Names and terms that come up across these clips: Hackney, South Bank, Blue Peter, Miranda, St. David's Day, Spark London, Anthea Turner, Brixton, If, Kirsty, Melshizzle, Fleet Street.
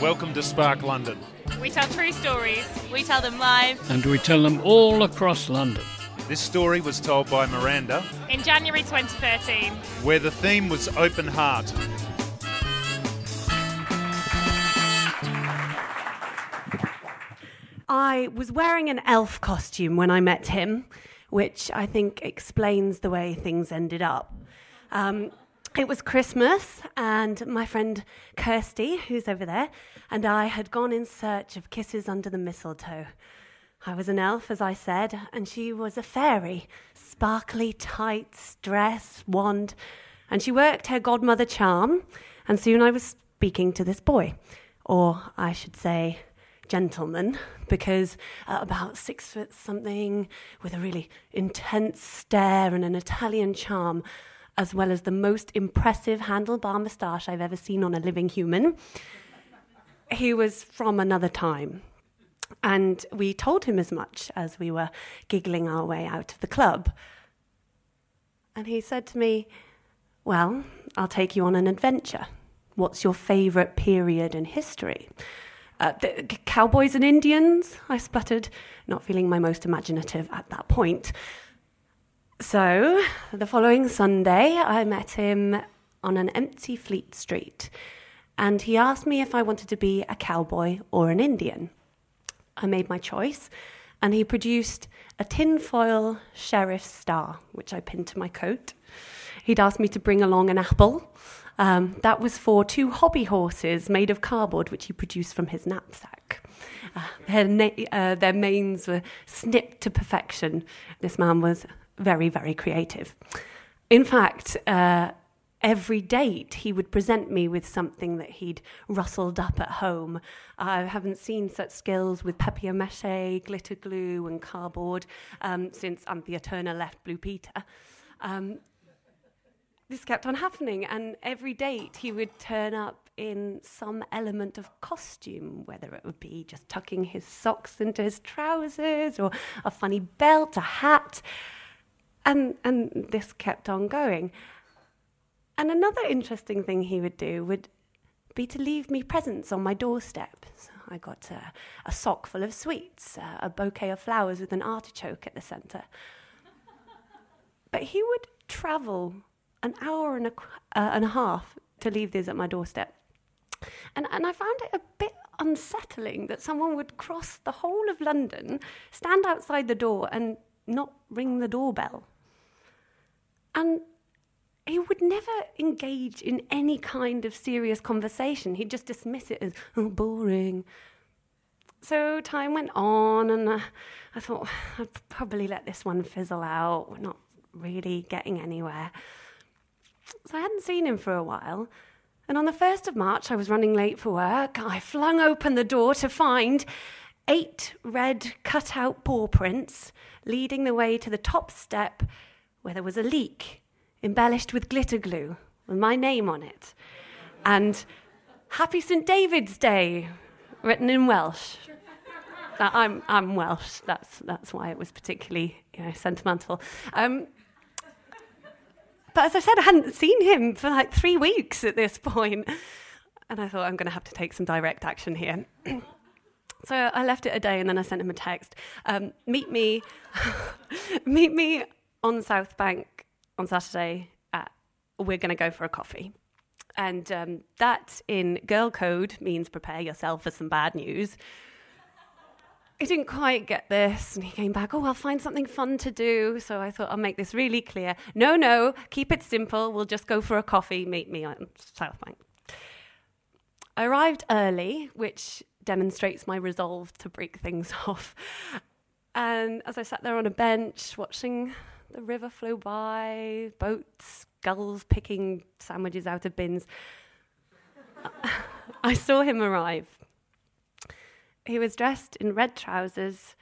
Welcome to Spark London. We tell true stories, we tell them live. And we tell them all across London. This story was told by Miranda in January 2013, where the theme was open heart. I was wearing an elf costume when I met him, which I think explains the way things ended up. It was Christmas, and my friend Kirsty, who's over there, and I had gone in search of kisses under the mistletoe. I was an elf, as I said, and she was a fairy. Sparkly tights, dress, wand, and she worked her godmother charm, and soon I was speaking to this boy, or I should say gentleman, because about 6 foot something, with a really intense stare and an Italian charm, as well as the most impressive handlebar moustache I've ever seen on a living human. He was from another time. And we told him as much as we were giggling our way out of the club. And he said to me, well, I'll take you on an adventure. What's your favourite period in history? Cowboys and Indians, I spluttered, not feeling my most imaginative at that point. So, the following Sunday, I met him on an empty Fleet Street, and he asked me if I wanted to be a cowboy or an Indian. I made my choice, and he produced a tinfoil sheriff's star, which I pinned to my coat. He'd asked me to bring along an apple. That was for two hobby horses made of cardboard, which he produced from his knapsack. Their manes were snipped to perfection. This man was very, very creative. In fact, every date he would present me with something that he'd rustled up at home. I haven't seen such skills with papier-mâché, glitter glue and cardboard since Anthea Turner left Blue Peter. This kept on happening, and every date he would turn up in some element of costume, whether it would be just tucking his socks into his trousers or a funny belt, a hat. And this kept on going. And another interesting thing he would do would be to leave me presents on my doorstep. So I got a sock full of sweets, a bouquet of flowers with an artichoke at the centre. But he would travel an hour and a half to leave these at my doorstep. And I found it a bit unsettling that someone would cross the whole of London, stand outside the door and not ring the doorbell. And he would never engage in any kind of serious conversation. He'd just dismiss it as, oh, boring. So time went on, and I thought, I'd probably let this one fizzle out. We're not really getting anywhere. So I hadn't seen him for a while. And on the 1st of March, I was running late for work. I flung open the door to find 8 red cut-out paw prints leading the way to the top step where there was a leak embellished with glitter glue with my name on it and Happy St. David's Day written in Welsh. I'm Welsh, that's why it was particularly sentimental. But as I said, I hadn't seen him for like 3 weeks at this point, and I thought I'm going to have to take some direct action here. So I left it a day and then I sent him a text. Meet me on South Bank on Saturday. We're going to go for a coffee. And that in girl code means prepare yourself for some bad news. He didn't quite get this. And he came back, I'll find something fun to do. So I thought I'll make this really clear. No, keep it simple. We'll just go for a coffee. Meet me on South Bank. I arrived early, which demonstrates my resolve to break things off. And as I sat there on a bench watching the river flow by, boats, gulls picking sandwiches out of bins, I saw him arrive. He was dressed in red trousers,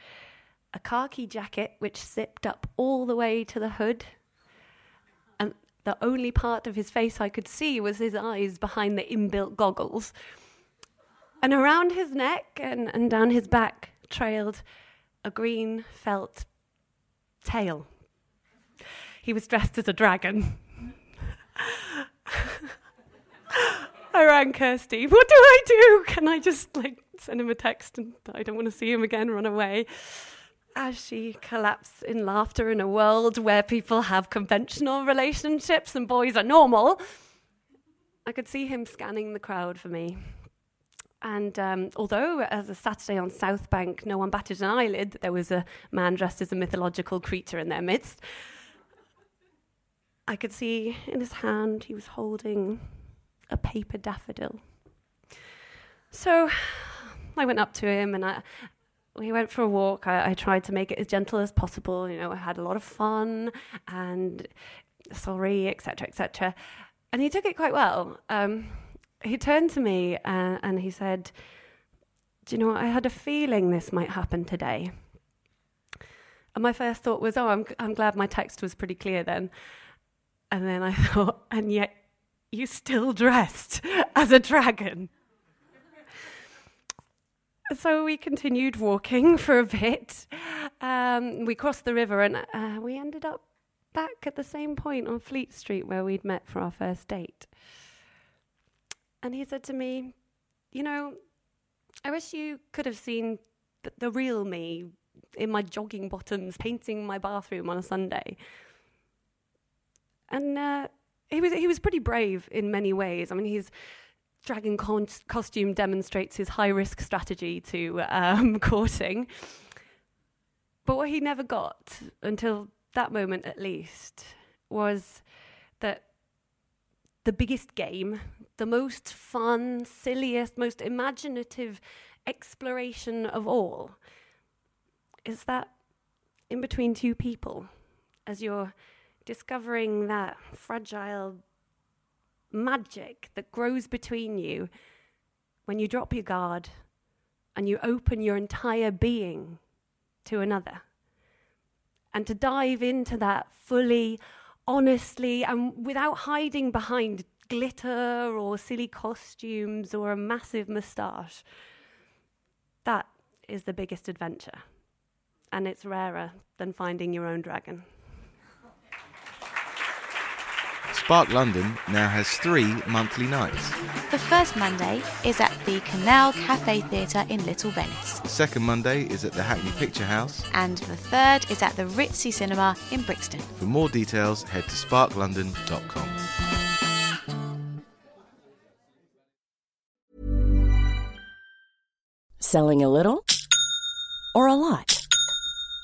a khaki jacket which zipped up all the way to the hood, and the only part of his face I could see was his eyes behind the inbuilt goggles. And around his neck and down his back trailed a green felt tail. He was dressed as a dragon. I rang Kirsty. What do I do? Can I just send him a text and I don't want to see him again, run away? As she collapsed in laughter in a world where people have conventional relationships and boys are normal, I could see him scanning the crowd for me. And although as a Saturday on South Bank, no one batted an eyelid, there was a man dressed as a mythological creature in their midst. I could see in his hand he was holding a paper daffodil. So I went up to him and we went for a walk. I tried to make it as gentle as possible. I had a lot of fun and sorry, etc., etc. And he took it quite well. He turned to me and he said, do you know, I had a feeling this might happen today. And my first thought was, I'm glad my text was pretty clear then. And then I thought, and yet you still dressed as a dragon. So we continued walking for a bit. We crossed the river and we ended up back at the same point on Fleet Street where we'd met for our first date. And he said to me, I wish you could have seen the real me in my jogging bottoms painting my bathroom on a Sunday. And he was pretty brave in many ways. I mean, his dragon costume demonstrates his high-risk strategy to courting. But what he never got, until that moment at least, was that the biggest game, the most fun, silliest, most imaginative exploration of all is that in between two people, as you're discovering that fragile magic that grows between you, when you drop your guard and you open your entire being to another. And to dive into that fully, honestly, and without hiding behind glitter or silly costumes or a massive moustache. That is the biggest adventure. And it's rarer than finding your own dragon. Spark London now has 3 monthly nights. The first Monday is at the Canal Cafe Theatre in Little Venice. The second Monday is at the Hackney Picture House. And the third is at the Ritzy Cinema in Brixton. For more details, head to sparklondon.com. Selling a little or a lot?